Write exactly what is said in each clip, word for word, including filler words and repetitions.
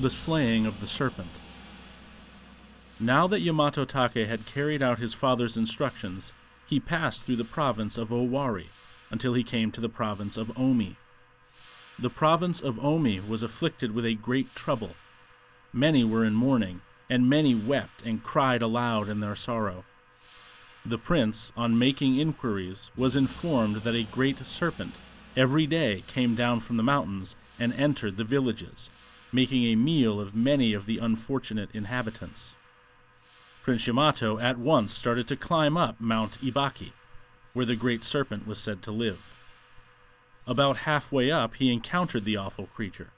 the slaying of the serpent. Now that Yamato Take had carried out his father's instructions, he passed through the province of Owari until he came to the province of Omi. The province of Omi was afflicted with a great trouble. Many were in mourning, and many wept and cried aloud in their sorrow. The prince, on making inquiries, was informed that a great serpent every day came down from the mountains and entered the villages, making a meal of many of the unfortunate inhabitants. Prince Yamato at once started to climb up Mount Ibaki, where the great serpent was said to live. About halfway up, he encountered the awful creature.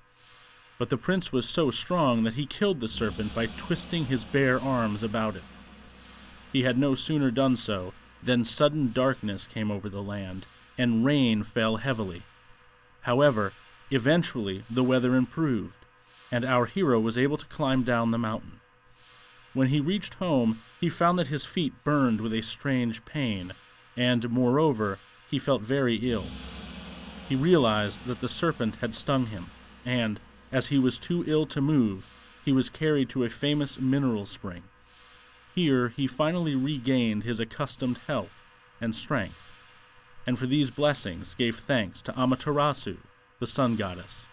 But the prince was so strong that he killed the serpent by twisting his bare arms about it. He had no sooner done so than sudden darkness came over the land, and rain fell heavily. However, eventually the weather improved, and our hero was able to climb down the mountain. When he reached home, he found that his feet burned with a strange pain, and, moreover, he felt very ill. He realized that the serpent had stung him, and, as he was too ill to move, he was carried to a famous mineral spring. Here he finally regained his accustomed health and strength, and for these blessings gave thanks to Amaterasu, the sun goddess.